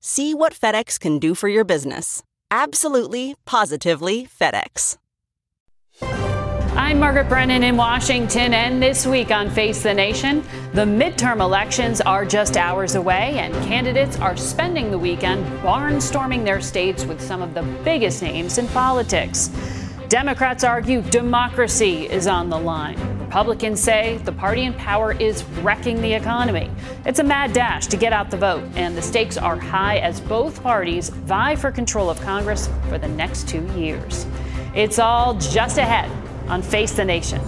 See what FedEx can do for your business. Absolutely, positively FedEx. I'm Margaret Brennan in Washington, and this week on Face the Nation, the midterm elections are just hours away, and candidates are spending the weekend barnstorming their states with some of the biggest names in politics. Democrats argue democracy is on the line. Republicans say the party in power is wrecking the economy. It's a mad dash to get out the vote, and the stakes are high as both parties vie for control of Congress for the next 2 years. It's all just ahead on Face the Nation.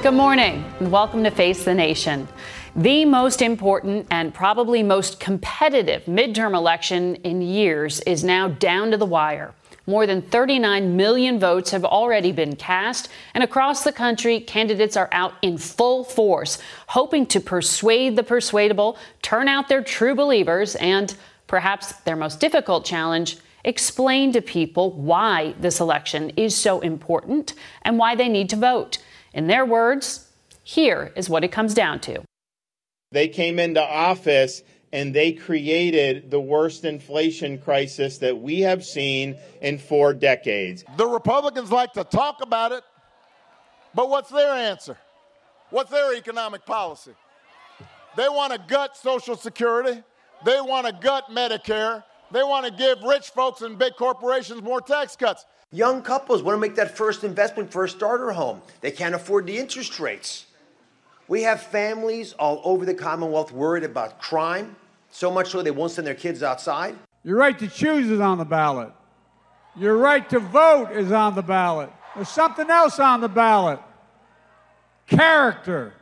Good morning and welcome to Face the Nation. The most important and probably most competitive midterm election in years is now down to the wire. More than 39 million votes have already been cast, and across the country, candidates are out in full force, hoping to persuade the persuadable, turn out their true believers, and perhaps their most difficult challenge, explain to people why this election is so important and why they need to vote. In their words, here is what it comes down to. They came into office and they created the worst inflation crisis that we have seen in 4 decades. The Republicans like to talk about it, but what's their answer? What's their economic policy? They want to gut Social Security. They want to gut Medicare. They want to give rich folks and big corporations more tax cuts. Young couples want to make that first investment for a starter home. They can't afford the interest rates. We have families all over the Commonwealth worried about crime, so much so they won't send their kids outside. Your right to choose is on the ballot. Your right to vote is on the ballot. There's something else on the ballot. Character.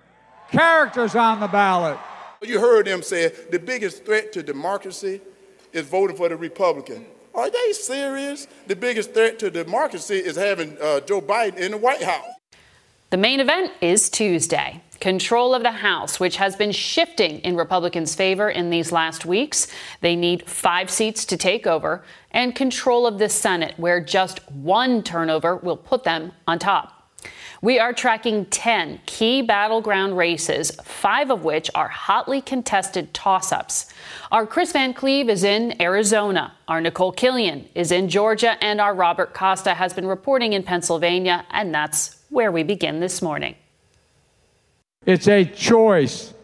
Character's on the ballot. You heard them say the biggest threat to democracy is voting for the Republican. Are they serious? The biggest threat to democracy is having Joe Biden in the White House. The main event is Tuesday. Control of the House, which has been shifting in Republicans' favor in these last weeks. They need 5 seats to take over, and control of the Senate, where just 1 turnover will put them on top. We are tracking 10 key battleground races, 5 of which are hotly contested toss-ups. Our Chris Van Cleve is in Arizona, our Nicole Killian is in Georgia, and our Robert Costa has been reporting in Pennsylvania, and that's where we begin this morning. It's a choice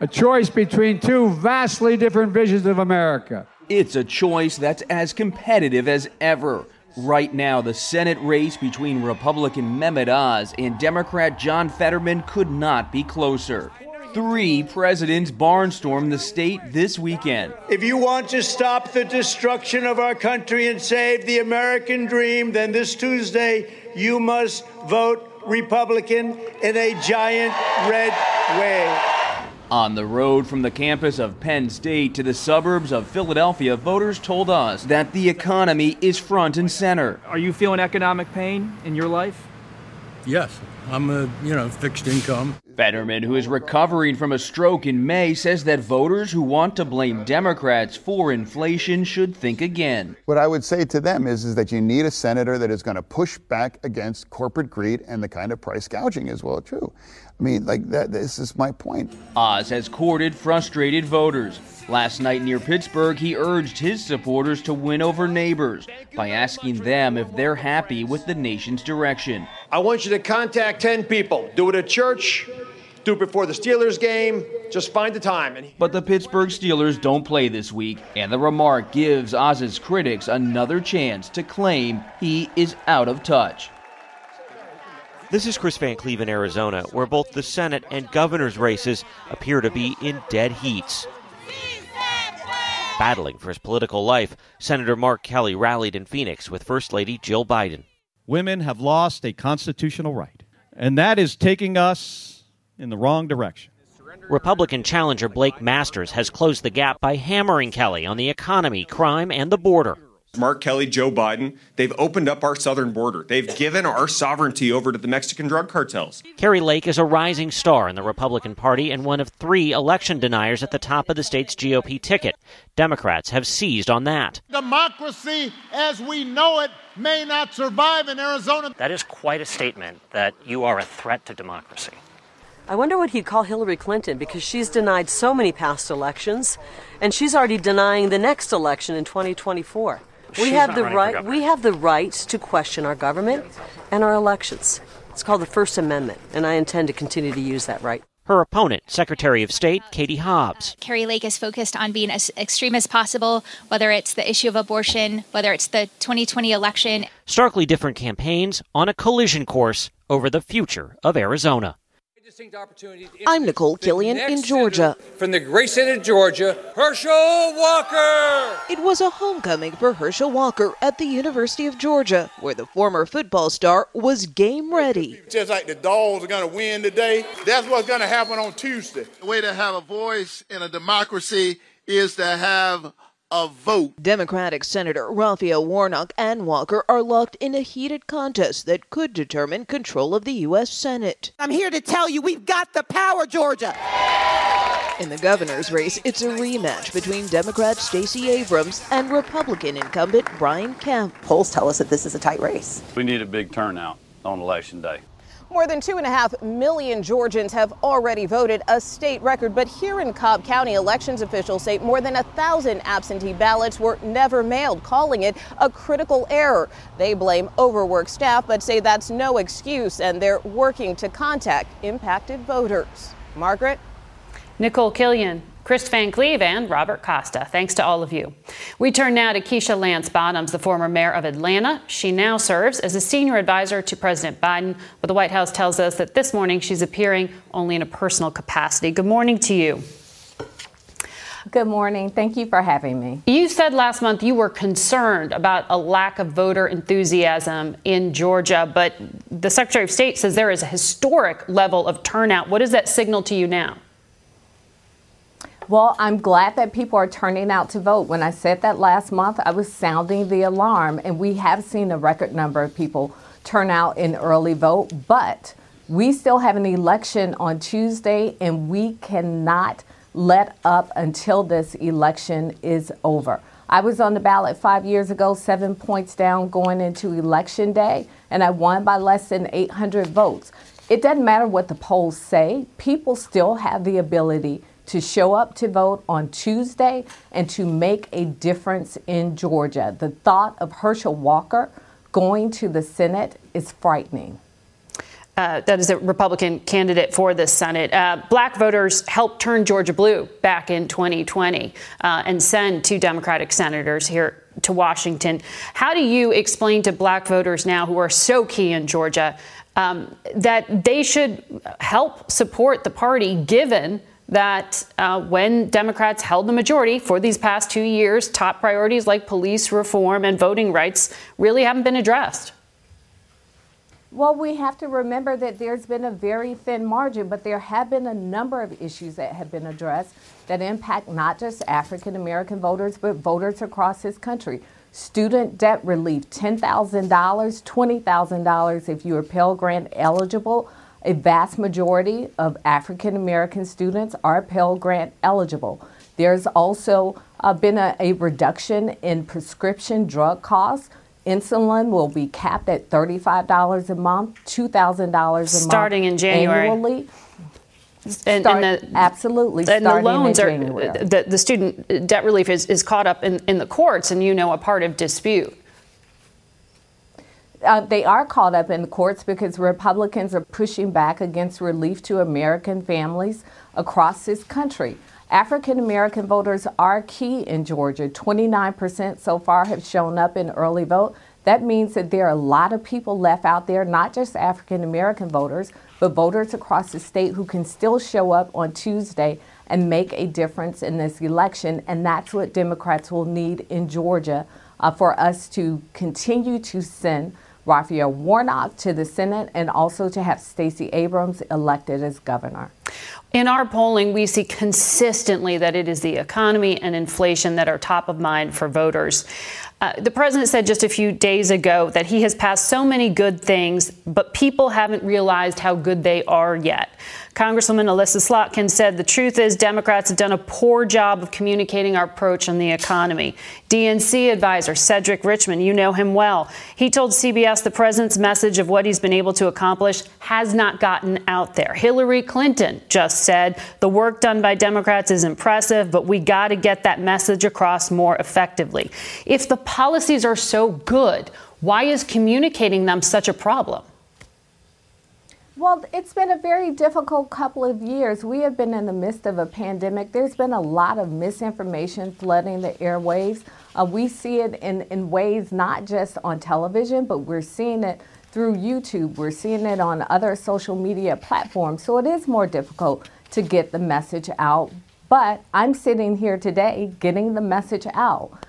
between 2 vastly different visions of America. It's a choice that's as competitive as ever. Right now, the Senate race between Republican Mehmet Oz and Democrat John Fetterman could not be closer. 3 presidents barnstormed the state this weekend. If you want to stop the destruction of our country and save the American dream, then this Tuesday you must vote Republican in a giant red wave. On the road from the campus of Penn State to the suburbs of Philadelphia, voters told us that the economy is front and center. Are you feeling economic pain in your life? Yes, I'm a fixed income. Fetterman, who is recovering from a stroke in May, says that voters who want to blame Democrats for inflation should think again. What I would say to them is that you need a senator that is going to push back against corporate greed and the kind of price gouging as well, too. I mean, like, this is my point. Oz has courted frustrated voters. Last night near Pittsburgh, he urged his supporters to win over neighbors by asking them if they're happy with the nation's direction. I want you to contact 10 people. Do it at church, do it before the Steelers game, just find the time. But the Pittsburgh Steelers don't play this week, and the remark gives Oz's critics another chance to claim he is out of touch. This is Chris Van Cleve in Arizona, where both the Senate and governor's races appear to be in dead heats. Battling for his political life, Senator Mark Kelly rallied in Phoenix with First Lady Jill Biden. Women have lost a constitutional right, and that is taking us in the wrong direction. Republican challenger Blake Masters has closed the gap by hammering Kelly on the economy, crime, and the border. Mark Kelly, Joe Biden, they've opened up our southern border. They've given our sovereignty over to the Mexican drug cartels. Kari Lake is a rising star in the Republican Party and one of three election deniers at the top of the state's GOP ticket. Democrats have seized on that. Democracy as we know it may not survive in Arizona. That is quite a statement that you are a threat to democracy. I wonder what he'd call Hillary Clinton, because she's denied so many past elections, and she's already denying the next election in 2024. We have the right to question our government and our elections. It's called the First Amendment, and I intend to continue to use that right. Her opponent, Secretary of State Katie Hobbs. Kari Lake is focused on being as extreme as possible, whether it's the issue of abortion, whether it's the 2020 election. Starkly different campaigns on a collision course over the future of Arizona. I'm Nicole Killian in Georgia. From the great state of Georgia, Herschel Walker! It was a homecoming for Herschel Walker at the University of Georgia, where the former football star was game ready. Just like the Dogs are going to win today, that's what's going to happen on Tuesday. The way to have a voice in a democracy is to have a vote. Democratic Senator Raphael Warnock and Walker are locked in a heated contest that could determine control of the U.S. Senate. I'm here to tell you we've got the power, Georgia! In the governor's race, it's a rematch between Democrat Stacey Abrams and Republican incumbent Brian Kemp. Polls tell us that this is a tight race. We need a big turnout on Election Day. More than 2.5 million Georgians have already voted, a state record. But here in Cobb County, elections officials say more than 1,000 absentee ballots were never mailed, calling it a critical error. They blame overworked staff, but say that's no excuse, and they're working to contact impacted voters. Margaret? Nicole Killian, Chris Van Cleve, and Robert Costa. Thanks to all of you. We turn now to Keisha Lance Bottoms, the former mayor of Atlanta. She now serves as a senior advisor to President Biden, but the White House tells us that this morning she's appearing only in a personal capacity. Good morning to you. Good morning. Thank you for having me. You said last month you were concerned about a lack of voter enthusiasm in Georgia, but the Secretary of State says there is a historic level of turnout. What does that signal to you now? Well, I'm glad that people are turning out to vote. When I said that last month, I was sounding the alarm, and we have seen a record number of people turn out in early vote, but we still have an election on Tuesday, and we cannot let up until this election is over. I was on the ballot 5 years ago, 7 points down going into Election Day, and I won by less than 800 votes. It doesn't matter what the polls say. People still have the ability to show up to vote on Tuesday and to make a difference in Georgia. The thought of Herschel Walker going to the Senate is frightening. That is a Republican candidate for the Senate. Black voters helped turn Georgia blue back in 2020 and send two Democratic senators here to Washington. How do you explain to black voters now, who are so key in Georgia, that they should help support the party, given that when Democrats held the majority for these past 2 years, top priorities like police reform and voting rights really haven't been addressed? Well, we have to remember that there's been a very thin margin, but there have been a number of issues that have been addressed that impact not just African-American voters, but voters across this country. Student debt relief, $10,000, $20,000 if you are Pell Grant eligible. A vast majority of African American students are Pell Grant eligible. There's also been a reduction in prescription drug costs. Insulin will be capped at $35 a month, $2,000 a month. Starting in January. Annually. Absolutely. And the loans are, the student debt relief is caught up in the courts and, you know, a part of dispute. They are caught up in the courts because Republicans are pushing back against relief to American families across this country. African-American voters are key in Georgia. 29% so far have shown up in early vote. That means that there are a lot of people left out there, not just African-American voters, but voters across the state who can still show up on Tuesday and make a difference in this election. And that's what Democrats will need in Georgia for us to continue to send Raphael Warnock to the Senate and also to have Stacey Abrams elected as governor. In our polling, we see consistently that it is the economy and inflation that are top of mind for voters. The president said just a few days ago that he has passed so many good things, but people haven't realized how good they are yet. Congresswoman Alyssa Slotkin said the truth is Democrats have done a poor job of communicating our approach on the economy. DNC advisor Cedric Richmond, you know him well, he told CBS the president's message of what he's been able to accomplish has not gotten out there. Hillary Clinton just said the work done by Democrats is impressive, but we got to get that message across more effectively. If the policies are so good, why is communicating them such a problem? Well, it's been a very difficult couple of years. We have been in the midst of a pandemic. There's been a lot of misinformation flooding the airwaves. We see it in ways not just on television, but we're seeing it through YouTube. We're seeing it on other social media platforms. So it is more difficult to get the message out. But I'm sitting here today getting the message out.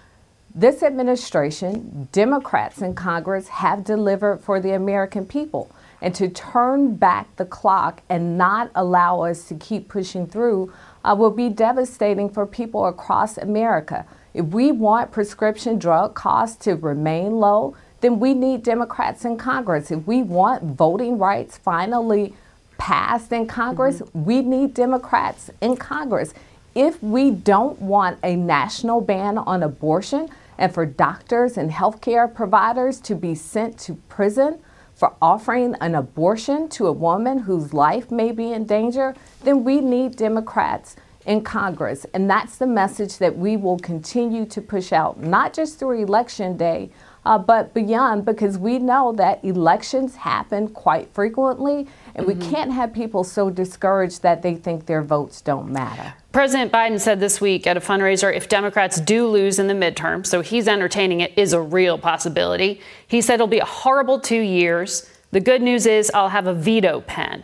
This administration, Democrats in Congress, have delivered for the American people. And to turn back the clock and not allow us to keep pushing through will be devastating for people across America. If we want prescription drug costs to remain low, then we need Democrats in Congress. If we want voting rights finally passed in Congress, we need Democrats in Congress. If we don't want a national ban on abortion and for doctors and healthcare providers to be sent to prison for offering an abortion to a woman whose life may be in danger, then we need Democrats in Congress. And that's the message that we will continue to push out, not just through Election Day, but beyond, because we know that elections happen quite frequently, and we can't have people so discouraged that they think their votes don't matter. President Biden said this week at a fundraiser, if Democrats do lose in the midterm, so he's entertaining it, is a real possibility. He said it'll be a horrible 2 years. The good news is I'll have a veto pen.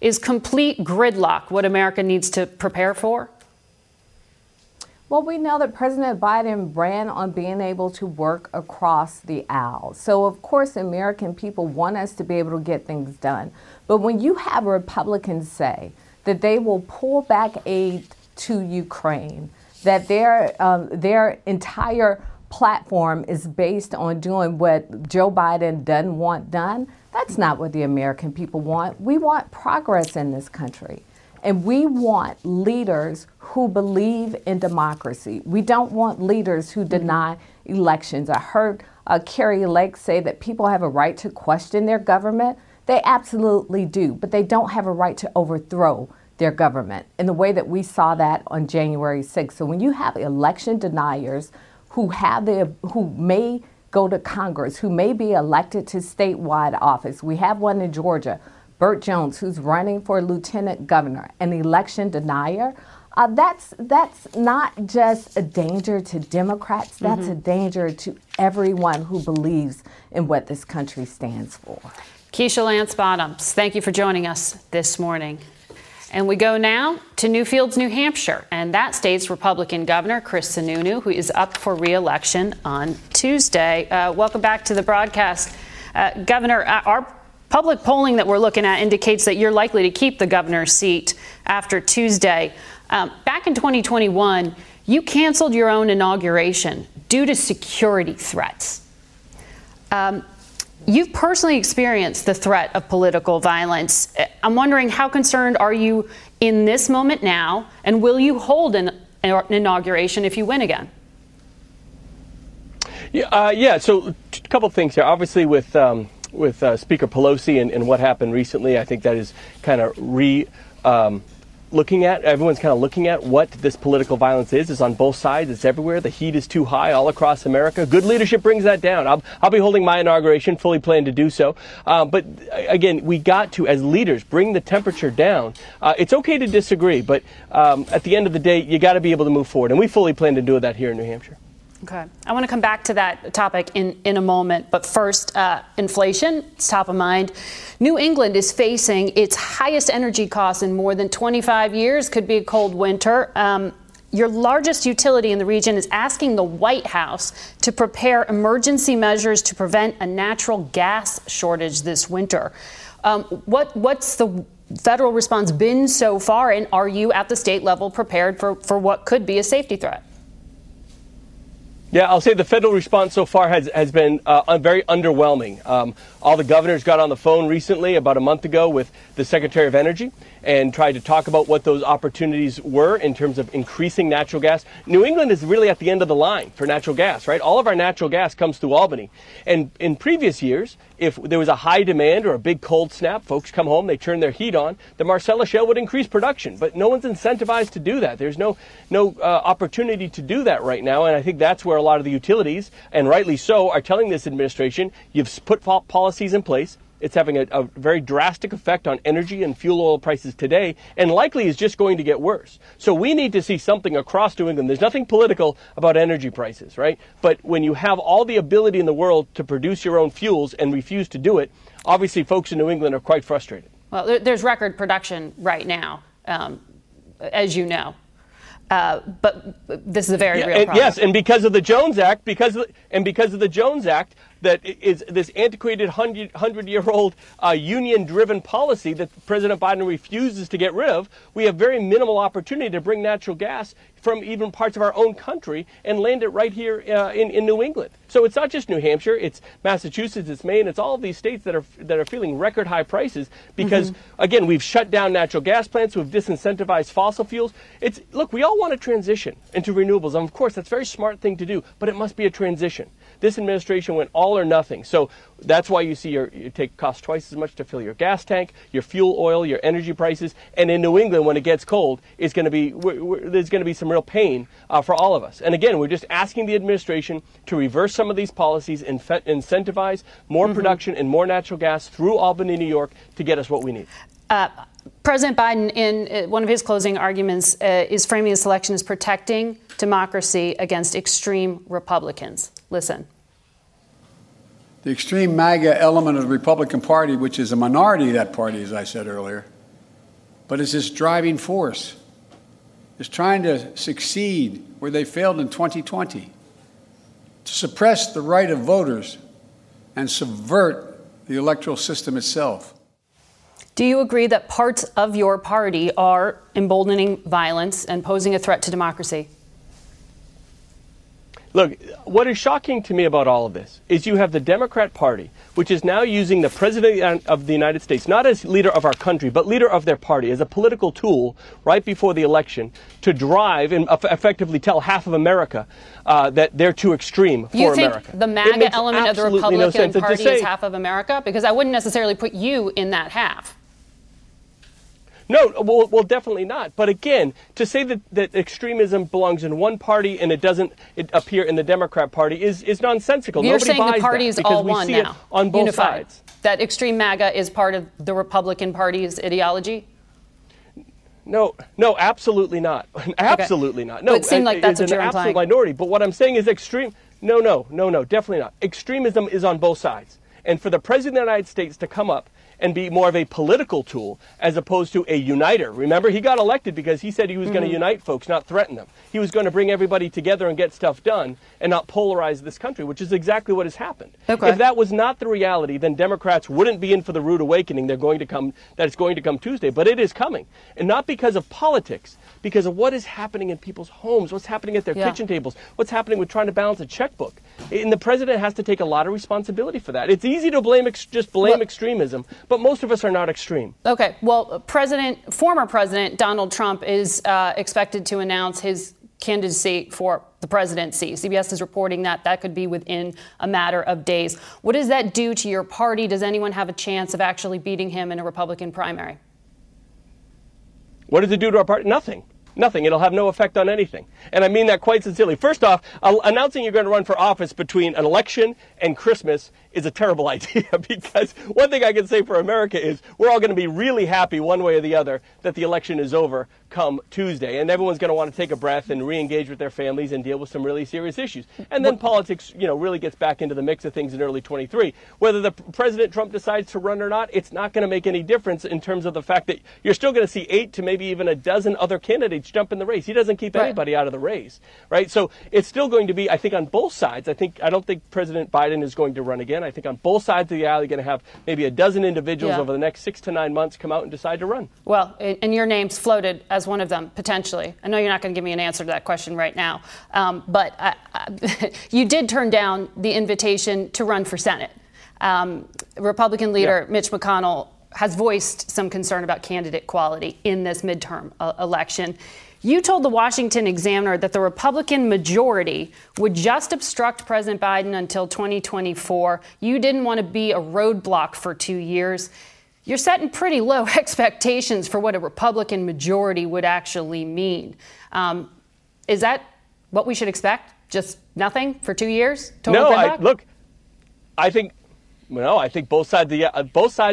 Is complete gridlock what America needs to prepare for? Well, we know that President Biden ran on being able to work across the aisle. So, of course, American people want us to be able to get things done. But when you have Republicans say that they will pull back aid to Ukraine, that their entire platform is based on doing what Joe Biden doesn't want done, that's not what the American people want. We want progress in this country. And we want leaders who believe in democracy. We don't want leaders who deny elections. I heard Kari Lake say that people have a right to question their government. They absolutely do, but they don't have a right to overthrow their government in the way that we saw that on January 6th. So when you have election deniers who may go to Congress, who may be elected to statewide office, we have one in Georgia, Burt Jones, who's running for lieutenant governor, an election denier, that's not just a danger to Democrats. That's a danger to everyone who believes in what this country stands for. Keisha Lance Bottoms, thank you for joining us this morning. And we go now to Newfields, New Hampshire, and that state's Republican Governor Chris Sununu, who is up for re-election on Tuesday. Welcome back to the broadcast. Governor, our public polling that we're looking at indicates that you're likely to keep the governor's seat after Tuesday. Back in 2021, you canceled your own inauguration due to security threats. You've personally experienced the threat of political violence. I'm wondering, how concerned are you in this moment now, and will you hold an inauguration if you win again? Yeah. So a couple things here. Obviously, with Speaker Pelosi and what happened recently, I think that is kind of everyone's looking at what this political violence is. It's on both sides. It's everywhere. The heat is too high all across America. Good leadership brings that down. I'll be holding my inauguration, fully planned to do so. But again, we got to, as leaders, bring the temperature down. It's okay to disagree, but at the end of the day, you got to be able to move forward. And we fully plan to do that here in New Hampshire. Okay. I want to come back to that topic in a moment. But first, inflation. It's top of mind. New England is facing its highest energy costs in more than 25 years. Could be a cold winter. Your largest utility in the region is asking the White House to prepare emergency measures to prevent a natural gas shortage this winter. What's the federal response been so far? And are you at the state level prepared for what could be a safety threat? Yeah, I'll say the federal response so far has been very underwhelming. All the governors got on the phone recently, about a month ago, with the Secretary of Energy and tried to talk about what those opportunities were in terms of increasing natural gas. New England is really at the end of the line for natural gas, right? All of our natural gas comes through Albany. And in previous years, if there was a high demand or a big cold snap, folks come home, they turn their heat on, the Marcellus Shale would increase production. But no one's incentivized to do that. There's no opportunity to do that right now. And I think that's where a lot of the utilities, and rightly so, are telling this administration, you've put policies in place. It's having a very drastic effect on energy and fuel oil prices today, and likely is just going to get worse. So we need to see something across New England. There's nothing political about energy prices, right? But when you have all the ability in the world to produce your own fuels and refuse to do it, obviously folks in New England are quite frustrated. Well, there's record production right now, as you know. But this is a very real problem. Yes, and because of the Jones Act, that is this antiquated 100-year-old union-driven policy that President Biden refuses to get rid of, we have very minimal opportunity to bring natural gas from even parts of our own country and land it right here in New England. So it's not just New Hampshire, it's Massachusetts, it's Maine, it's all of these states that are feeling record high prices because, again, we've shut down natural gas plants, we've disincentivized fossil fuels. Look, we all want to transition into renewables, and of course that's a very smart thing to do, but it must be a transition. This administration went all or nothing. So that's why you see you take costs twice as much to fill your gas tank, your fuel oil, your energy prices. And in New England, when it gets cold, it's going to be there's going to be some real pain for all of us. And again, we're just asking the administration to reverse some of these policies and incentivize more production and more natural gas through Albany, New York, to get us what we need. President Biden, in one of his closing arguments, is framing this election as protecting democracy against extreme Republicans. Listen. The extreme MAGA element of the Republican Party, which is a minority of that party, as I said earlier, but is this driving force, is trying to succeed where they failed in 2020, to suppress the right of voters and subvert the electoral system itself. Do you agree that parts of your party are emboldening violence and posing a threat to democracy? Look, what is shocking to me about all of this is you have the Democrat Party, which is now using the President of the United States, not as leader of our country, but leader of their party, as a political tool right before the election to drive and effectively tell half of America that they're too extreme for America. You think the MAGA element of the Republican Party is half of America? Because I wouldn't necessarily put you in that half. No, well, definitely not. But again, to say that extremism belongs in one party and it doesn't appear in the Democrat Party is nonsensical. You're saying the party is all one now, on both unified. Sides. That extreme MAGA is part of the Republican Party's ideology? No, absolutely not. Absolutely not. No, it seemed like that's what you're implying. It's an absolute minority. But what I'm saying is extreme. No, definitely not. Extremism is on both sides. And for the President of the United States to come up and be more of a political tool as opposed to a uniter. Remember, he got elected because he said he was going to unite folks, not threaten them. He was going to bring everybody together and get stuff done and not polarize this country, which is exactly what has happened. Okay. If that was not the reality, then Democrats wouldn't be in for the rude awakening that's going to come Tuesday, but it is coming. And not because of politics, because of what is happening in people's homes, what's happening at their kitchen tables, what's happening with trying to balance a checkbook. And the president has to take a lot of responsibility for that. It's easy to blame extremism, but most of us are not extreme. Okay. Well, former President Donald Trump is expected to announce his candidacy for the presidency. CBS is reporting that could be within a matter of days. What does that do to your party? Does anyone have a chance of actually beating him in a Republican primary? What does it do to our party? Nothing. Nothing. It'll have no effect on anything. And I mean that quite sincerely. First off, announcing you're going to run for office between an election and Christmas is a terrible idea, because one thing I can say for America is we're all going to be really happy one way or the other that the election is over come Tuesday. And everyone's going to want to take a breath and re-engage with their families and deal with some really serious issues. And then politics, really gets back into the mix of things in early 23. Whether the President Trump decides to run or not, it's not going to make any difference in terms of the fact that you're still going to see 8 to maybe even a dozen other candidates jump in the race. He doesn't keep anybody out of the race, right? So it's still going to be, I think, on both sides. I don't think President Biden is going to run again. I think on both sides of the aisle, you're going to have maybe a dozen individuals over the next 6 to 9 months come out and decide to run. Well, and your name's floated as one of them, potentially. I know you're not going to give me an answer to that question right now, but you did turn down the invitation to run for Senate. Republican leader Mitch McConnell has voiced some concern about candidate quality in this midterm election. You told the Washington Examiner that the Republican majority would just obstruct President Biden until 2024. You didn't want to be a roadblock for 2 years. You're setting pretty low expectations for what a Republican majority would actually mean. Is that what we should expect? Just nothing for 2 years? I think both sides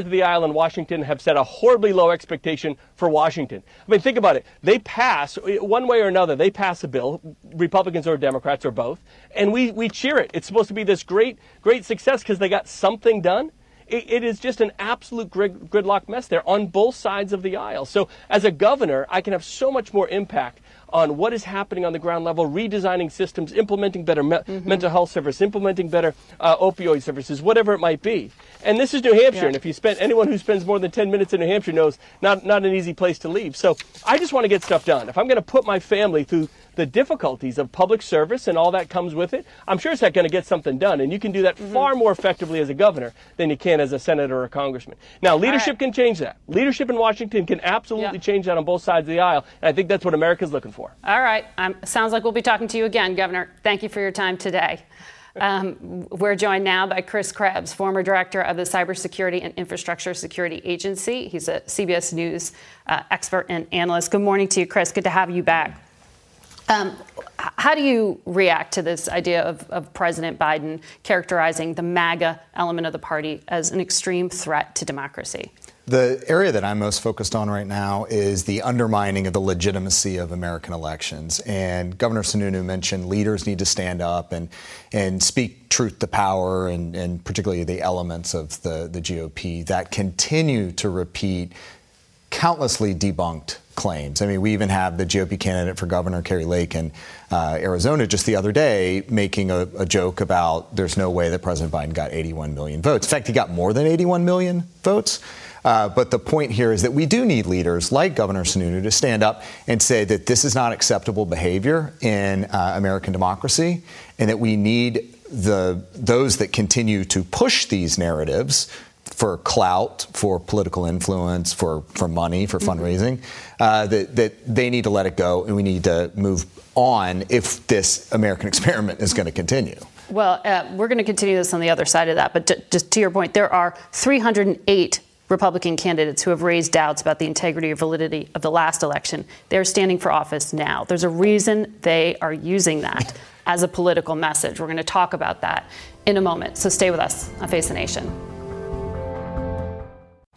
of the aisle in Washington have set a horribly low expectation for Washington. I mean, think about it. They pass, one way or another, they pass a bill, Republicans or Democrats or both, and we cheer it. It's supposed to be this great, great success because they got something done. It is just an absolute gridlock mess there on both sides of the aisle. So as a governor, I can have so much more impact on what is happening on the ground level, redesigning systems, implementing better mental health services, implementing better opioid services, whatever it might be. And this is New Hampshire, and if you anyone who spends more than 10 minutes in New Hampshire knows not an easy place to leave. So I just want to get stuff done. If I'm going to put my family through the difficulties of public service and all that comes with it, I'm sure it's not going to get something done. And you can do that far more effectively as a governor than you can as a senator or a congressman. Now, leadership can change that. Leadership in Washington can absolutely change that on both sides of the aisle. And I think that's what America's looking for. All right. Sounds like we'll be talking to you again, Governor. Thank you for your time today. We're joined now by Chris Krebs, former director of the Cybersecurity and Infrastructure Security Agency. He's a CBS News expert and analyst. Good morning to you, Chris. Good to have you back. How do you react to this idea of President Biden characterizing the MAGA element of the party as an extreme threat to democracy? The area that I'm most focused on right now is the undermining of the legitimacy of American elections. And Governor Sununu mentioned leaders need to stand up and speak truth to power and particularly the elements of the GOP that continue to repeat countlessly debunked claims. I mean, we even have the GOP candidate for governor, Kari Lake, in Arizona just the other day making a joke about there's no way that President Biden got 81 million votes. In fact, he got more than 81 million votes. But the point here is that we do need leaders like Governor Sununu to stand up and say that this is not acceptable behavior in American democracy, and that we need those that continue to push these narratives for clout, for political influence, for money, for fundraising, that they need to let it go, and we need to move on if this American experiment is going to continue. Well, we're going to continue this on the other side of that, but just to your point, there are 308 Republican candidates who have raised doubts about the integrity or validity of the last election. They're standing for office now. There's a reason they are using that as a political message. We're going to talk about that in a moment, so stay with us on Face the Nation.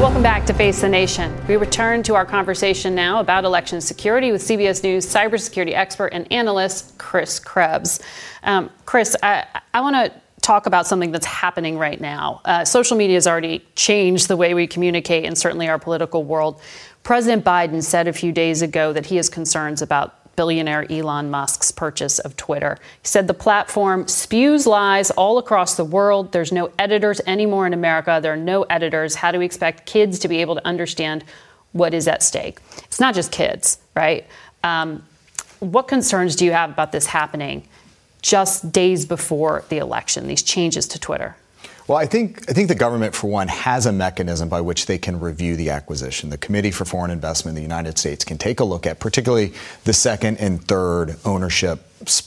Welcome back to Face the Nation. We return to our conversation now about election security with CBS News cybersecurity expert and analyst Chris Krebs. Chris, I want to talk about something that's happening right now. Social media has already changed the way we communicate and certainly our political world. President Biden said a few days ago that he has concerns about billionaire Elon Musk's purchase of Twitter. He said the platform spews lies all across the world. There's no editors anymore in America. There are no editors. How do we expect kids to be able to understand what is at stake? It's not just kids, right? What concerns do you have about this happening just days before the election, these changes to Twitter? Well, I think the government, for one, has a mechanism by which they can review the acquisition. The Committee for Foreign Investment in the United States can take a look at particularly the second and third ownership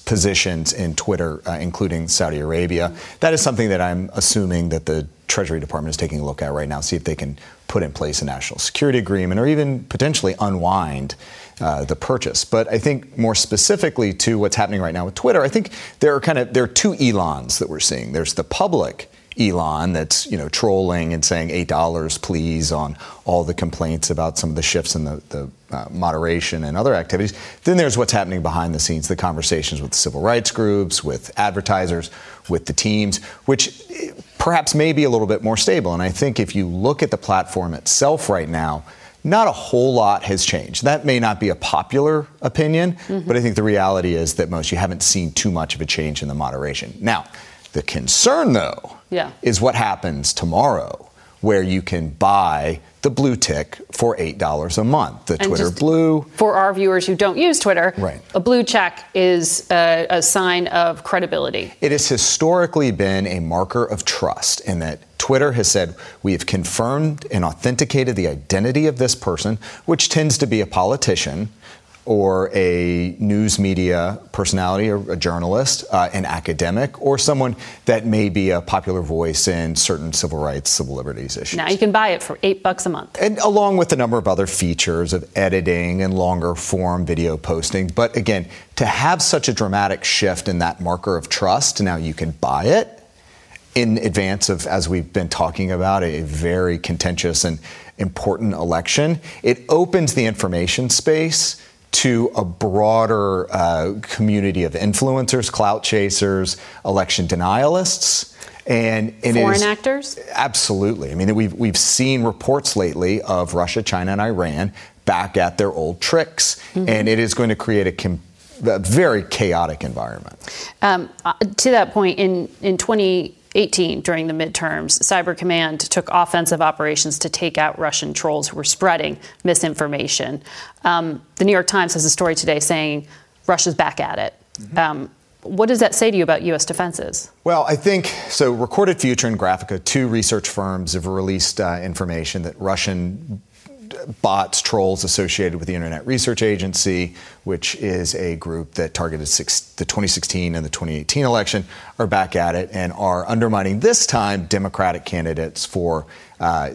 positions in Twitter, including Saudi Arabia. That is something that I'm assuming that the Treasury Department is taking a look at right now, see if they can put in place a national security agreement or even potentially unwind the purchase. But I think more specifically to what's happening right now with Twitter, I think there are two Elons that we're seeing. There's the public Elon that's, trolling and saying $8, please, on all the complaints about some of the shifts in the moderation and other activities. Then there's what's happening behind the scenes, the conversations with civil rights groups, with advertisers, with the teams, which perhaps may be a little bit more stable. And I think if you look at the platform itself right now, not a whole lot has changed. That may not be a popular opinion, but I think the reality is that you haven't seen too much of a change in the moderation. Now, the concern, though, is what happens tomorrow, where you can buy the blue tick for $8 a month, the Twitter blue. For our viewers who don't use Twitter, right, a blue check is a sign of credibility. It has historically been a marker of trust in that Twitter has said, we have confirmed and authenticated the identity of this person, which tends to be a politician or a news media personality, or a journalist, an academic, or someone that may be a popular voice in certain civil rights, civil liberties issues. Now you can buy it for $8 a month. And along with a number of other features of editing and longer form video posting. But again, to have such a dramatic shift in that marker of trust, now you can buy it in advance of, as we've been talking about, a very contentious and important election. It opens the information space to a broader community of influencers, clout chasers, election denialists, and foreign actors. Absolutely. I mean, we've seen reports lately of Russia, China, and Iran back at their old tricks, and it is going to create a very chaotic environment. To that point, in 2018, during the midterms, Cyber Command took offensive operations to take out Russian trolls who were spreading misinformation. The New York Times has a story today saying Russia's back at it. What does that say to you about U.S. defenses? Well, I think so. Recorded Future and Graphica, two research firms, have released information that Russian bots, trolls associated with the Internet Research Agency, which is a group that targeted the 2016 and the 2018 election, are back at it and are undermining this time Democratic candidates for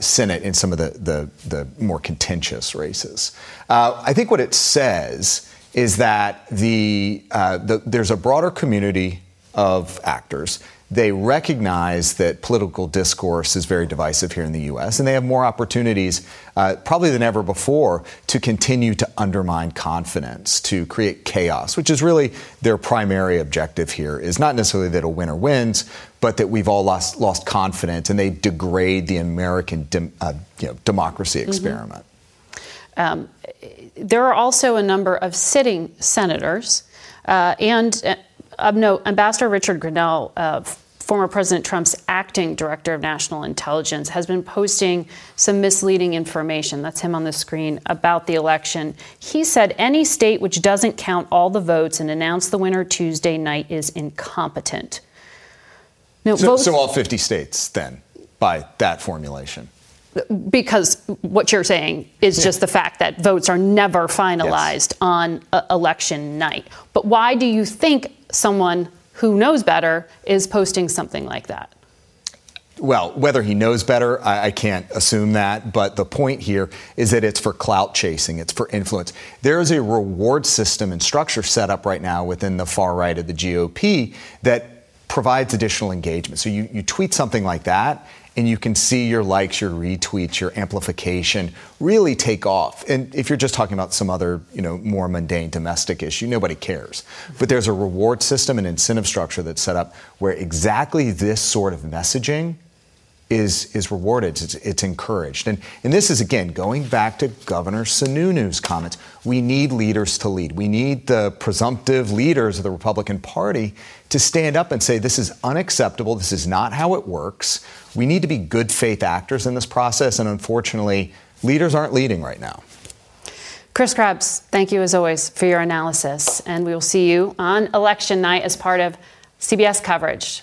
Senate in some of the more contentious races. I think what it says is that there's a broader community of actors. They recognize that political discourse is very divisive here in the U.S., and they have more opportunities probably than ever before to continue to undermine confidence, to create chaos, which is really their primary objective here, is not necessarily that a winner wins, but that we've all lost confidence, and they degrade the American democracy experiment. There are also a number of sitting senators Ambassador Richard Grenell, former President Trump's acting director of national intelligence, has been posting some misleading information. That's him on the screen about the election. He said any state which doesn't count all the votes and announce the winner Tuesday night is incompetent. Now, so all 50 states, then, by that formulation? because what you're saying is just the fact that votes are never finalized on election night. But why do you think someone who knows better is posting something like that? Well, whether he knows better, I can't assume that. But the point here is that it's for clout chasing. It's for influence. There is a reward system and structure set up right now within the far right of the GOP that provides additional engagement. So you tweet something like that, and you can see your likes, your retweets, your amplification really take off. And if you're just talking about some other, more mundane domestic issue, nobody cares. But there's a reward system and incentive structure that's set up where exactly this sort of messaging is rewarded. It's encouraged. And this is, again, going back to Governor Sununu's comments. We need leaders to lead. We need the presumptive leaders of the Republican Party to stand up and say, this is unacceptable. This is not how it works. We need to be good faith actors in this process. And unfortunately, leaders aren't leading right now. Chris Krebs, thank you, as always, for your analysis. And we will see you on election night as part of CBS coverage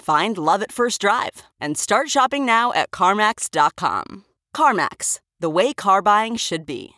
Find love at first drive and start shopping now at CarMax.com. CarMax, the way car buying should be.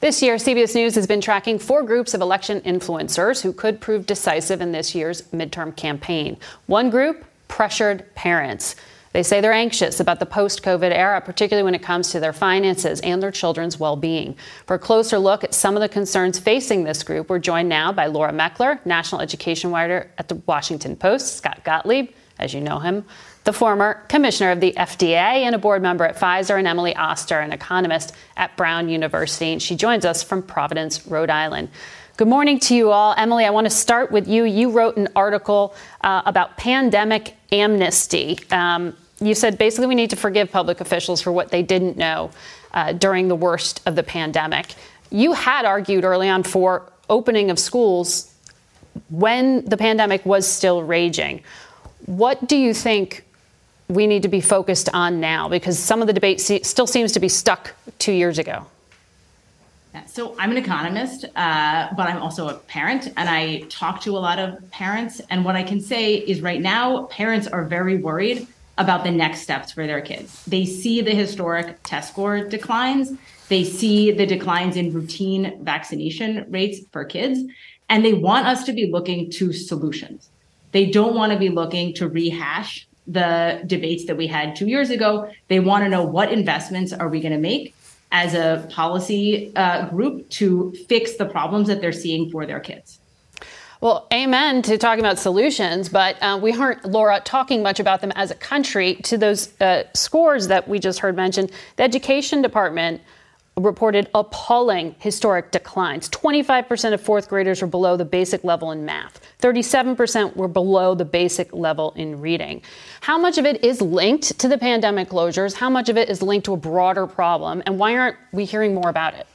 This year, CBS News has been tracking four groups of election influencers who could prove decisive in this year's midterm campaign. One group, pressured parents. They say they're anxious about the post-COVID era, particularly when it comes to their finances and their children's well-being. For a closer look at some of the concerns facing this group, we're joined now by Laura Meckler, national education writer at the Washington Post, Scott Gottlieb, as you know him, the former commissioner of the FDA and a board member at Pfizer, and Emily Oster, an economist at Brown University. And she joins us from Providence, Rhode Island. Good morning to you all. Emily, I want to start with you. You wrote an article about pandemic amnesty. You said basically we need to forgive public officials for what they didn't know during the worst of the pandemic. You had argued early on for opening of schools when the pandemic was still raging. What do you think we need to be focused on now? Because some of the debate still seems to be stuck 2 years ago. So I'm an economist, but I'm also a parent, and I talk to a lot of parents. And what I can say is right now, parents are very worried about the next steps for their kids. They see the historic test score declines. They see the declines in routine vaccination rates for kids. And they want us to be looking to solutions. They don't want to be looking to rehash the debates that we had 2 years ago. They want to know what investments are we going to make as a policy group to fix the problems that they're seeing for their kids. Well, amen to talking about solutions, but we aren't, Laura, talking much about them as a country. To those scores that we just heard mentioned, the Education Department reported appalling historic declines. 25% of fourth graders were below the basic level in math. 37% were below the basic level in reading. How much of it is linked to the pandemic closures? How much of it is linked to a broader problem? And why aren't we hearing more about it?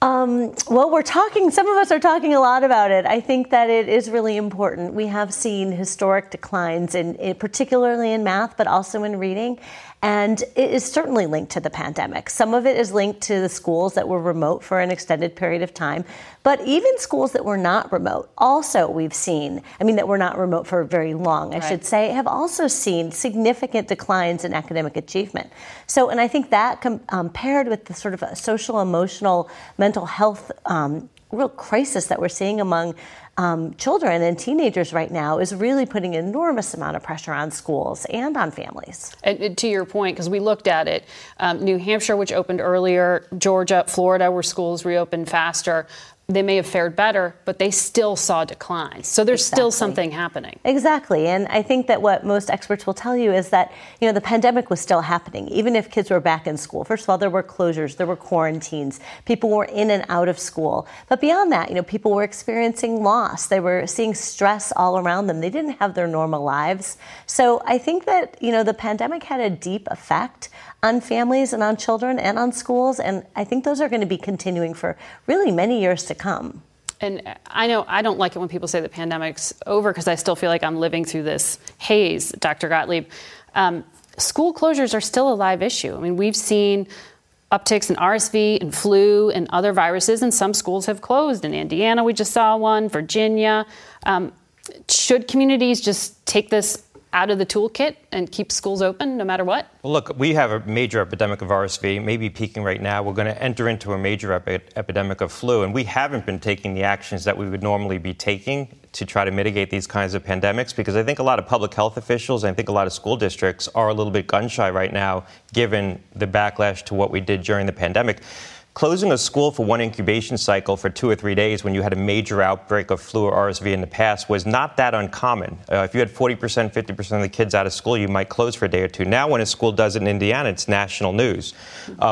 Well, some of us are talking a lot about it. I think that it is really important. We have seen historic declines, in particularly in math, but also in reading. And it is certainly linked to the pandemic. Some of it is linked to the schools that were remote for an extended period of time. But even schools that were not remote also we've seen, that were not remote for very long, I should say, have also seen significant declines in academic achievement. So, and I think that paired with the sort of a social, emotional, mental health real crisis that we're seeing among children and teenagers right now is really putting an enormous amount of pressure on schools and on families. And to your point, because we looked at it, New Hampshire, which opened earlier, Georgia, Florida, where schools reopened faster, they may have fared better, but they still saw declines. So there's still something happening. Exactly. And I think that what most experts will tell you is that, you know, the pandemic was still happening, even if kids were back in school. First of all, there were closures, there were quarantines, people were in and out of school. But beyond that, you know, people were experiencing loss. They were seeing stress all around them. They didn't have their normal lives. So I think that, you know, the pandemic had a deep effect on families and on children and on schools. And I think those are going to be continuing for really many years to come. And I know I don't like it when people say the pandemic's over, because I still feel like I'm living through this haze, Dr. Gottlieb. School closures are still a live issue. I mean, we've seen upticks in RSV and flu and other viruses, and some schools have closed. In Indiana, we just saw one, Virginia. Should communities just take this out of the toolkit and keep schools open no matter what? Well, look, we have a major epidemic of RSV, maybe peaking right now. We're going to enter into a major epidemic of flu, and we haven't been taking the actions that we would normally be taking to try to mitigate these kinds of pandemics, because I think a lot of public health officials, and I think a lot of school districts are a little bit gun-shy right now, given the backlash to what we did during the pandemic. Closing a school for one incubation cycle for 2 or 3 days when you had a major outbreak of flu or RSV in the past was not that uncommon. If you had 40%, 50% of the kids out of school, you might close for a day or two. Now when a school does it in Indiana, it's national news.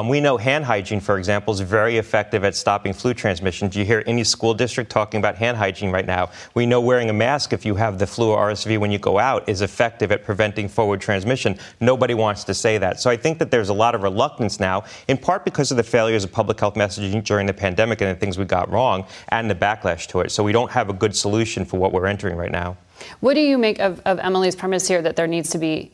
We know hand hygiene, for example, is very effective at stopping flu transmission. Do you hear any school district talking about hand hygiene right now? We know wearing a mask if you have the flu or RSV when you go out is effective at preventing forward transmission. Nobody wants to say that. So I think that there's a lot of reluctance now, in part because of the failures of public health messaging during the pandemic and the things we got wrong and the backlash to it. So we don't have a good solution for what we're entering right now. What do you make of Emily's premise here that there needs to be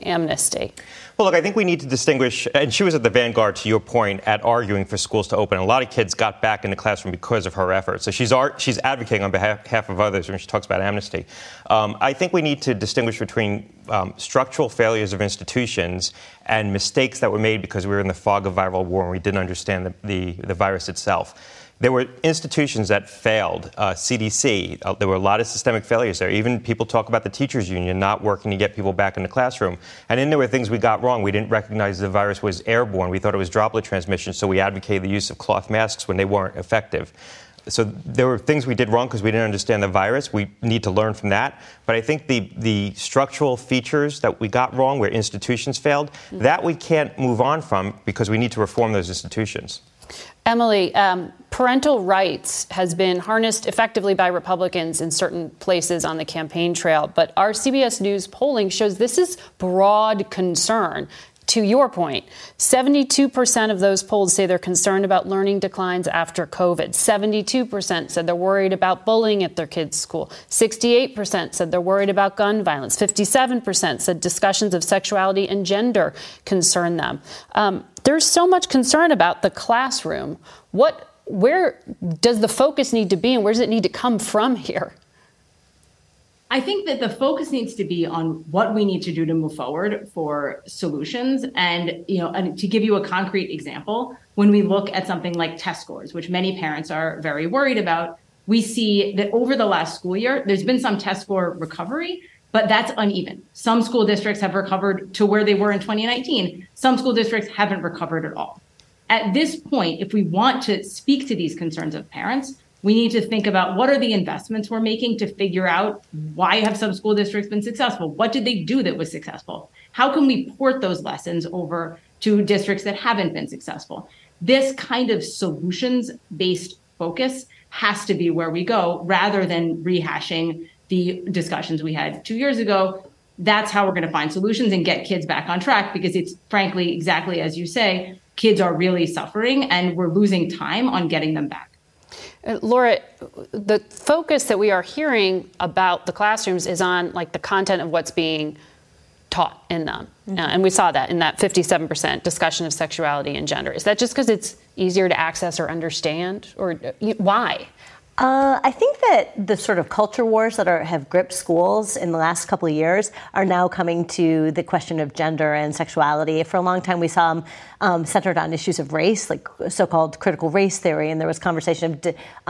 amnesty? Well, look, I think we need to distinguish, and she was at the vanguard, to your point, at arguing for schools to open. And a lot of kids got back in the classroom because of her efforts. So she's advocating on behalf of others when she talks about amnesty. I think we need to distinguish between structural failures of institutions and mistakes that were made because we were in the fog of viral war and we didn't understand the virus itself. There were institutions that failed, CDC. There were a lot of systemic failures there. Even people talk about the teachers union not working to get people back in the classroom. And then there were things we got wrong. We didn't recognize the virus was airborne. We thought it was droplet transmission, so we advocated the use of cloth masks when they weren't effective. So there were things we did wrong because we didn't understand the virus. We need to learn from that. But I think the structural features that we got wrong, where institutions failed, that we can't move on from because we need to reform those institutions. Emily, parental rights has been harnessed effectively by Republicans in certain places on the campaign trail, but our CBS News polling shows this is broad concern. To your point, 72% of those polled say they're concerned about learning declines after COVID. 72% said they're worried about bullying at their kids' school. 68% said they're worried about gun violence. 57% said discussions of sexuality and gender concern them. There's so much concern about the classroom. Where does the focus need to be, and where does it need to come from here? I think that the focus needs to be on what we need to do to move forward for solutions. And, you know, and to give you a concrete example, when we look at something like test scores, which many parents are very worried about, we see that over the last school year, there's been some test score recovery, but that's uneven. Some school districts have recovered to where they were in 2019. Some school districts haven't recovered at all. At this point, if we want to speak to these concerns of parents, we need to think about what are the investments we're making to figure out why have some school districts been successful? What did they do that was successful? How can we port those lessons over to districts that haven't been successful? This kind of solutions-based focus has to be where we go rather than rehashing the discussions we had 2 years ago. That's how we're going to find solutions and get kids back on track, because it's frankly exactly as you say, kids are really suffering and we're losing time on getting them back. Laura, the focus that we are hearing about the classrooms is on like the content of what's being taught in them. And we saw that in that 57% discussion of sexuality and gender. Is that just because it's easier to access or understand, or why? I think that the sort of culture wars that have gripped schools in the last couple of years are now coming to the question of gender and sexuality. For a long time, we saw them centered on issues of race, like so-called critical race theory, and there was conversation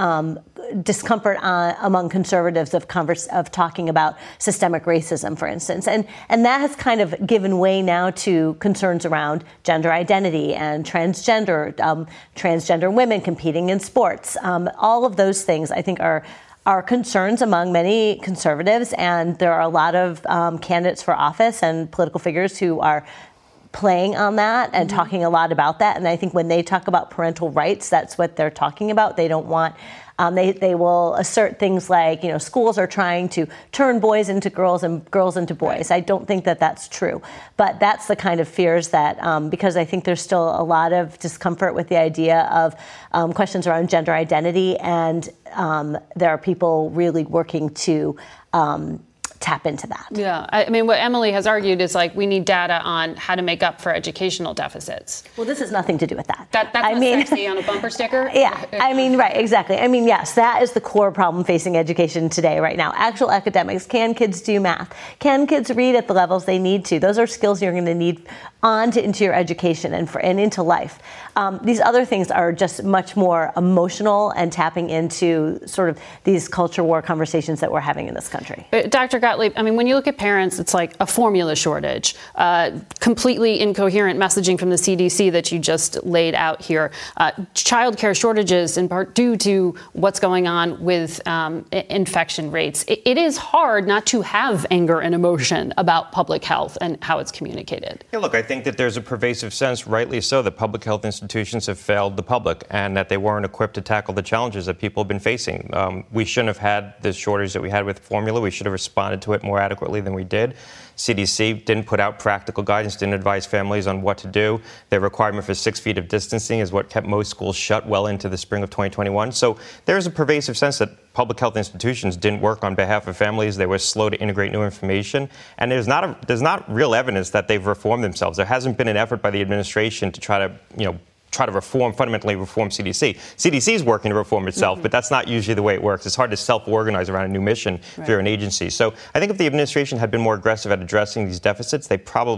of discomfort among conservatives of talking about systemic racism, for instance. And that has kind of given way now to concerns around gender identity and transgender women competing in sports. All of those things, I think, are concerns among many conservatives, and there are a lot of candidates for office and political figures who are playing on that and talking a lot about that. And I think when they talk about parental rights, that's what they're talking about. They don't want they will assert things like, schools are trying to turn boys into girls and girls into boys. I don't think that that's true. But that's the kind of fears that, because I think there's still a lot of discomfort with the idea of questions around gender identity, and there are people really working to tap into that. Yeah. I mean, what Emily has argued is we need data on how to make up for educational deficits. Well, this has nothing to do with that. That's sexy on a bumper sticker? Yeah. Right. Exactly. Yes, that is the core problem facing education today, right now. Actual academics. Can kids do math? Can kids read at the levels they need to? Those are skills you're going to need into your education and into life. These other things are just much more emotional and tapping into sort of these culture war conversations that we're having in this country. But Dr. Gottlieb, when you look at parents, it's like a formula shortage, completely incoherent messaging from the CDC that you just laid out here, childcare shortages in part due to what's going on with infection rates. It is hard not to have anger and emotion about public health and how it's communicated. Yeah, look, I think that there's a pervasive sense, rightly so, that public health institutions have failed the public and that they weren't equipped to tackle the challenges that people have been facing. We shouldn't have had the shortage that we had with formula. We should have responded to it more adequately than we did. CDC didn't put out practical guidance, didn't advise families on what to do. Their requirement for 6 feet of distancing is what kept most schools shut well into the spring of 2021. So there's a pervasive sense that public health institutions didn't work on behalf of families. They were slow to integrate new information. And there's not real evidence that they've reformed themselves. There hasn't been an effort by the administration to try to fundamentally reform CDC. CDC is working to reform itself, but that's not usually the way it works. It's hard to self-organize around a new mission if you're an agency. So I think if the administration had been more aggressive at addressing these deficits, people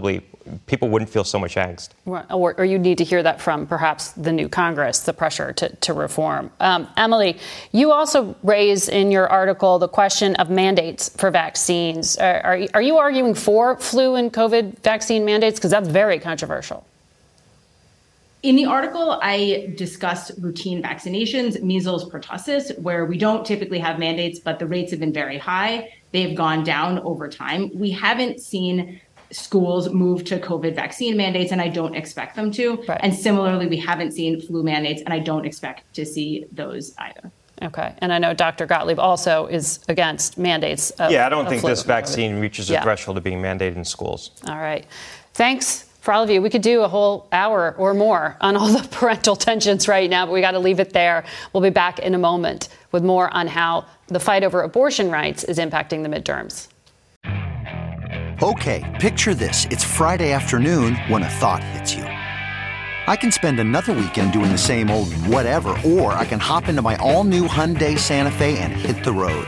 wouldn't feel so much angst. Right. Or you'd need to hear that from perhaps the new Congress, the pressure to reform. Emily, you also raise in your article the question of mandates for vaccines. Are you arguing for flu and COVID vaccine mandates? Because that's very controversial. In the article, I discussed routine vaccinations, measles, pertussis, where we don't typically have mandates, but the rates have been very high. They've gone down over time. We haven't seen schools move to COVID vaccine mandates, and I don't expect them to. Right. And similarly, we haven't seen flu mandates, and I don't expect to see those either. Okay. And I know Dr. Gottlieb also is against mandates. I don't think this vaccine reaches a threshold of being mandated in schools. All right. Thanks. For all of you, we could do a whole hour or more on all the parental tensions right now, but we got to leave it there. We'll be back in a moment with more on how the fight over abortion rights is impacting the midterms. Okay, picture this. It's Friday afternoon when a thought hits you. I can spend another weekend doing the same old whatever, or I can hop into my all-new Hyundai Santa Fe and hit the road.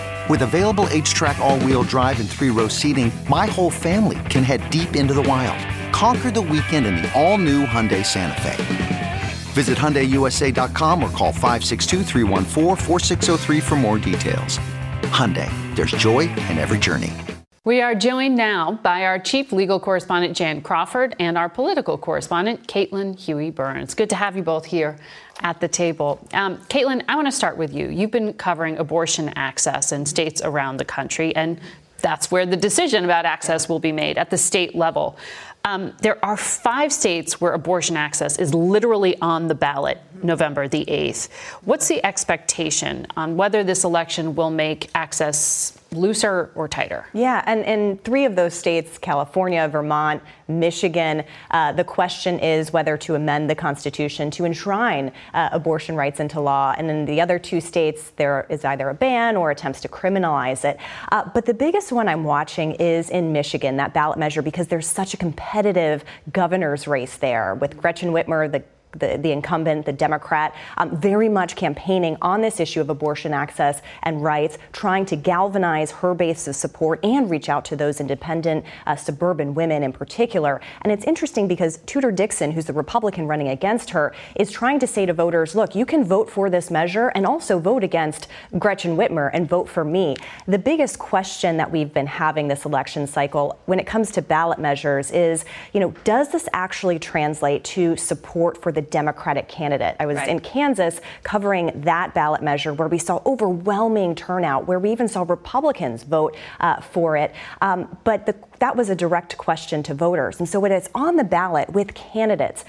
With available H-Track all-wheel drive and three-row seating, my whole family can head deep into the wild. Conquer the weekend in the all-new Hyundai Santa Fe. Visit HyundaiUSA.com or call 562-314-4603 for more details. Hyundai, there's joy in every journey. We are joined now by our chief legal correspondent, Jan Crawford, and our political correspondent, Caitlin Huey-Burns. Good to have you both here at the table. Caitlin, I want to start with you. You've been covering abortion access in states around the country, and That's where the decision about access will be made, at the state level. There are 5 states where abortion access is literally on the ballot November the 8th. What's the expectation on whether this election will make access looser or tighter? Yeah, and in 3 of those states, California, Vermont, Michigan, the question is whether to amend the Constitution to enshrine abortion rights into law. And in the other 2 states, there is either a ban or attempts to criminalize it. But the biggest one I'm watching is in Michigan, that ballot measure, because there's such a competitive governor's race there with Gretchen Whitmer, the incumbent, the Democrat, very much campaigning on this issue of abortion access and rights, trying to galvanize her base of support and reach out to those independent suburban women in particular. And it's interesting because Tudor Dixon, who's the Republican running against her, is trying to say to voters, look, you can vote for this measure and also vote against Gretchen Whitmer and vote for me. The biggest question that we've been having this election cycle when it comes to ballot measures is, you know, does this actually translate to support for the Democratic candidate? I was in Kansas covering that ballot measure where we saw overwhelming turnout, where we even saw Republicans vote for it. But that was a direct question to voters. And so when it's on the ballot with candidates,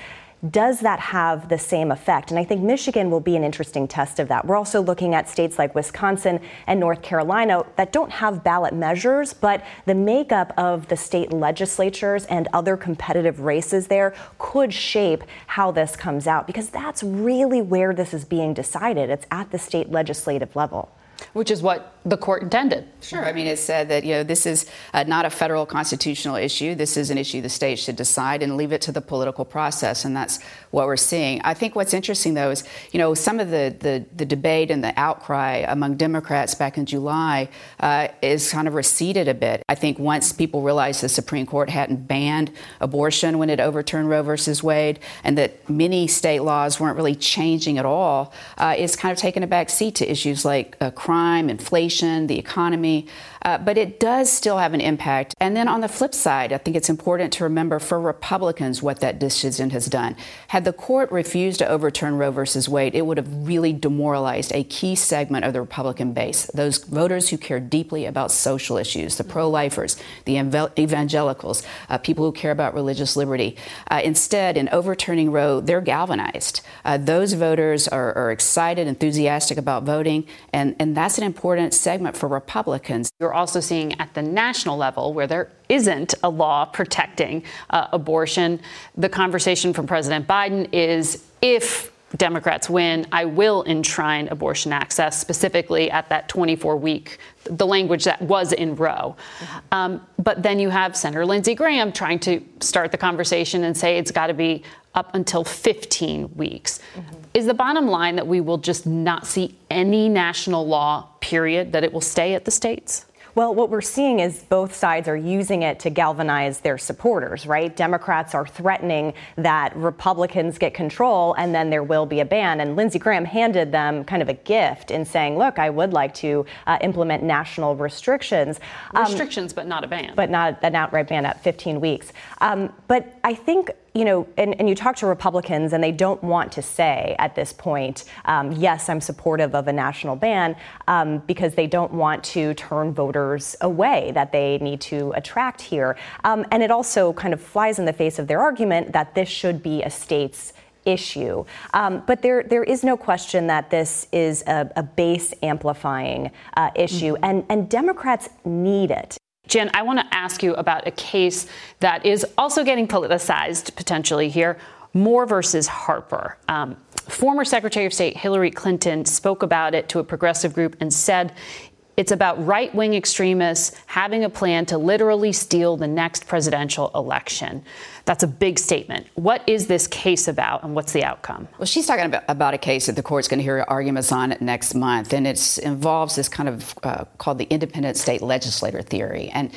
does that have the same effect? And I think Michigan will be an interesting test of that. We're also looking at states like Wisconsin and North Carolina that don't have ballot measures, but the makeup of the state legislatures and other competitive races there could shape how this comes out, because that's really where this is being decided. It's at the state legislative level. Which is what the court intended. Sure. I mean, it said that, you know, this is not a federal constitutional issue. This is an issue the state should decide and leave it to the political process. And that's what we're seeing. I think what's interesting, though, is, you know, some of the debate and the outcry among Democrats back in July is kind of receded a bit. I think once people realized the Supreme Court hadn't banned abortion when it overturned Roe versus Wade and that many state laws weren't really changing at all, it's kind of taken a back seat to issues like crime, inflation, the economy, but it does still have an impact. And then on the flip side, I think it's important to remember for Republicans what that decision has done. Had the court refused to overturn Roe versus Wade, it would have really demoralized a key segment of the Republican base, those voters who care deeply about social issues, the pro-lifers, the evangelicals, people who care about religious liberty. Instead, in overturning Roe, they're galvanized. Those voters are excited, enthusiastic about voting, and that's an important segment for Republicans. You're also seeing at the national level, where there isn't a law protecting abortion, the conversation from President Biden is, if Democrats win, I will enshrine abortion access, specifically at that 24-week, the language that was in Roe. But then you have Senator Lindsey Graham trying to start the conversation and say it's got to be up until 15 weeks. Is the bottom line that we will just not see any national law, period, that it will stay at the states? Well, what we're seeing is both sides are using it to galvanize their supporters, right? Democrats are threatening that Republicans get control and then there will be a ban. And Lindsey Graham handed them kind of a gift in saying, look, I would like to implement national restrictions. Restrictions, but not a ban. But not an outright ban at 15 weeks. But I think, you know, and you talk to Republicans and they don't want to say at this point, yes, I'm supportive of a national ban, because they don't want to turn voters away that they need to attract here. And it also kind of flies in the face of their argument that this should be a state's issue. But there is no question that this is a base amplifying issue, and Democrats need it. Jen, I want to ask you about a case that is also getting politicized potentially here, Moore versus Harper. Former Secretary of State Hillary Clinton spoke about it to a progressive group and said it's about right-wing extremists having a plan to literally steal the next presidential election. That's a big statement. What is this case about, and what's the outcome? Well, she's talking about a case that the court's going to hear arguments on next month, and it involves this kind of called the independent state legislator theory. And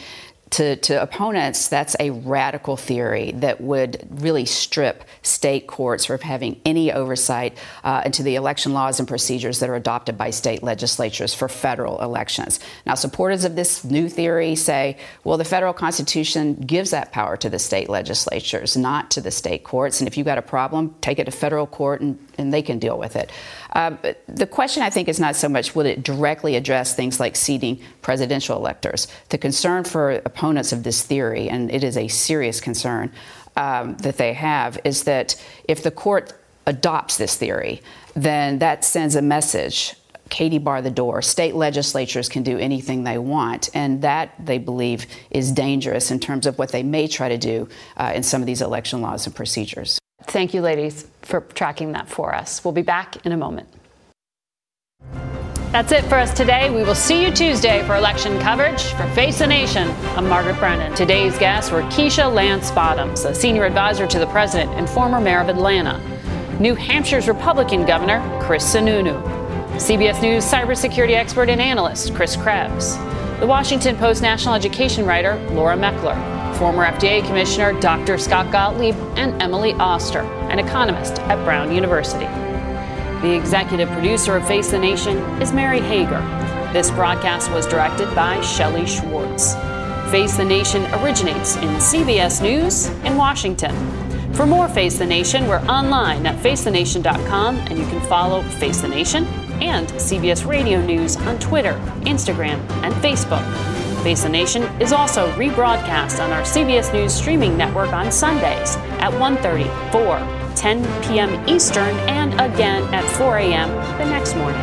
To opponents, that's a radical theory that would really strip state courts from having any oversight into the election laws and procedures that are adopted by state legislatures for federal elections. Now, supporters of this new theory say, well, the federal Constitution gives that power to the state legislatures, not to the state courts. And if you've got a problem, take it to federal court and they can deal with it. But the question, I think, is not so much will it directly address things like seating presidential electors. The concern for opponents of this theory, and it is a serious concern that they have, is that if the court adopts this theory, then that sends a message, Katie bar the door, state legislatures can do anything they want, and that, they believe, is dangerous in terms of what they may try to do in some of these election laws and procedures. Thank you, ladies, for tracking that for us. We'll be back in a moment. That's it for us today. We will see you Tuesday for election coverage. For Face the Nation, I'm Margaret Brennan. Today's guests were Keisha Lance Bottoms, a senior advisor to the president and former mayor of Atlanta, New Hampshire's Republican governor, Chris Sununu, CBS News cybersecurity expert and analyst, Chris Krebs, the Washington Post national education writer, Laura Meckler, former FDA commissioner, Dr. Scott Gottlieb, and Emily Oster, an economist at Brown University. The executive producer of Face the Nation is Mary Hager. This broadcast was directed by Shelley Schwartz. Face the Nation originates in CBS News in Washington. For more Face the Nation, we're online at facethenation.com, and you can follow Face the Nation and CBS Radio News on Twitter, Instagram, and Facebook. Face the Nation is also rebroadcast on our CBS News streaming network on Sundays at 1:30, 4:00. 10 p.m. Eastern, and again at 4 a.m. the next morning.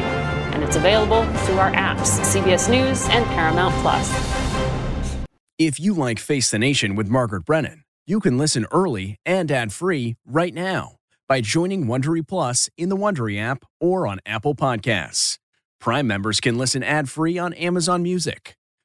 And it's available through our apps, CBS News and Paramount+. If you like Face the Nation with Margaret Brennan, you can listen early and ad-free right now by joining Wondery Plus in the Wondery app or on Apple Podcasts. Prime members can listen ad-free on Amazon Music.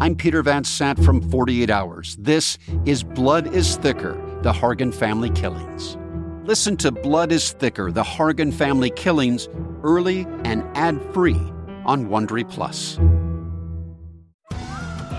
I'm Peter Van Sant from 48 Hours. This is Blood is Thicker, the Hargan Family Killings. Listen to Blood is Thicker, the Hargan Family Killings, early and ad-free on Wondery Plus.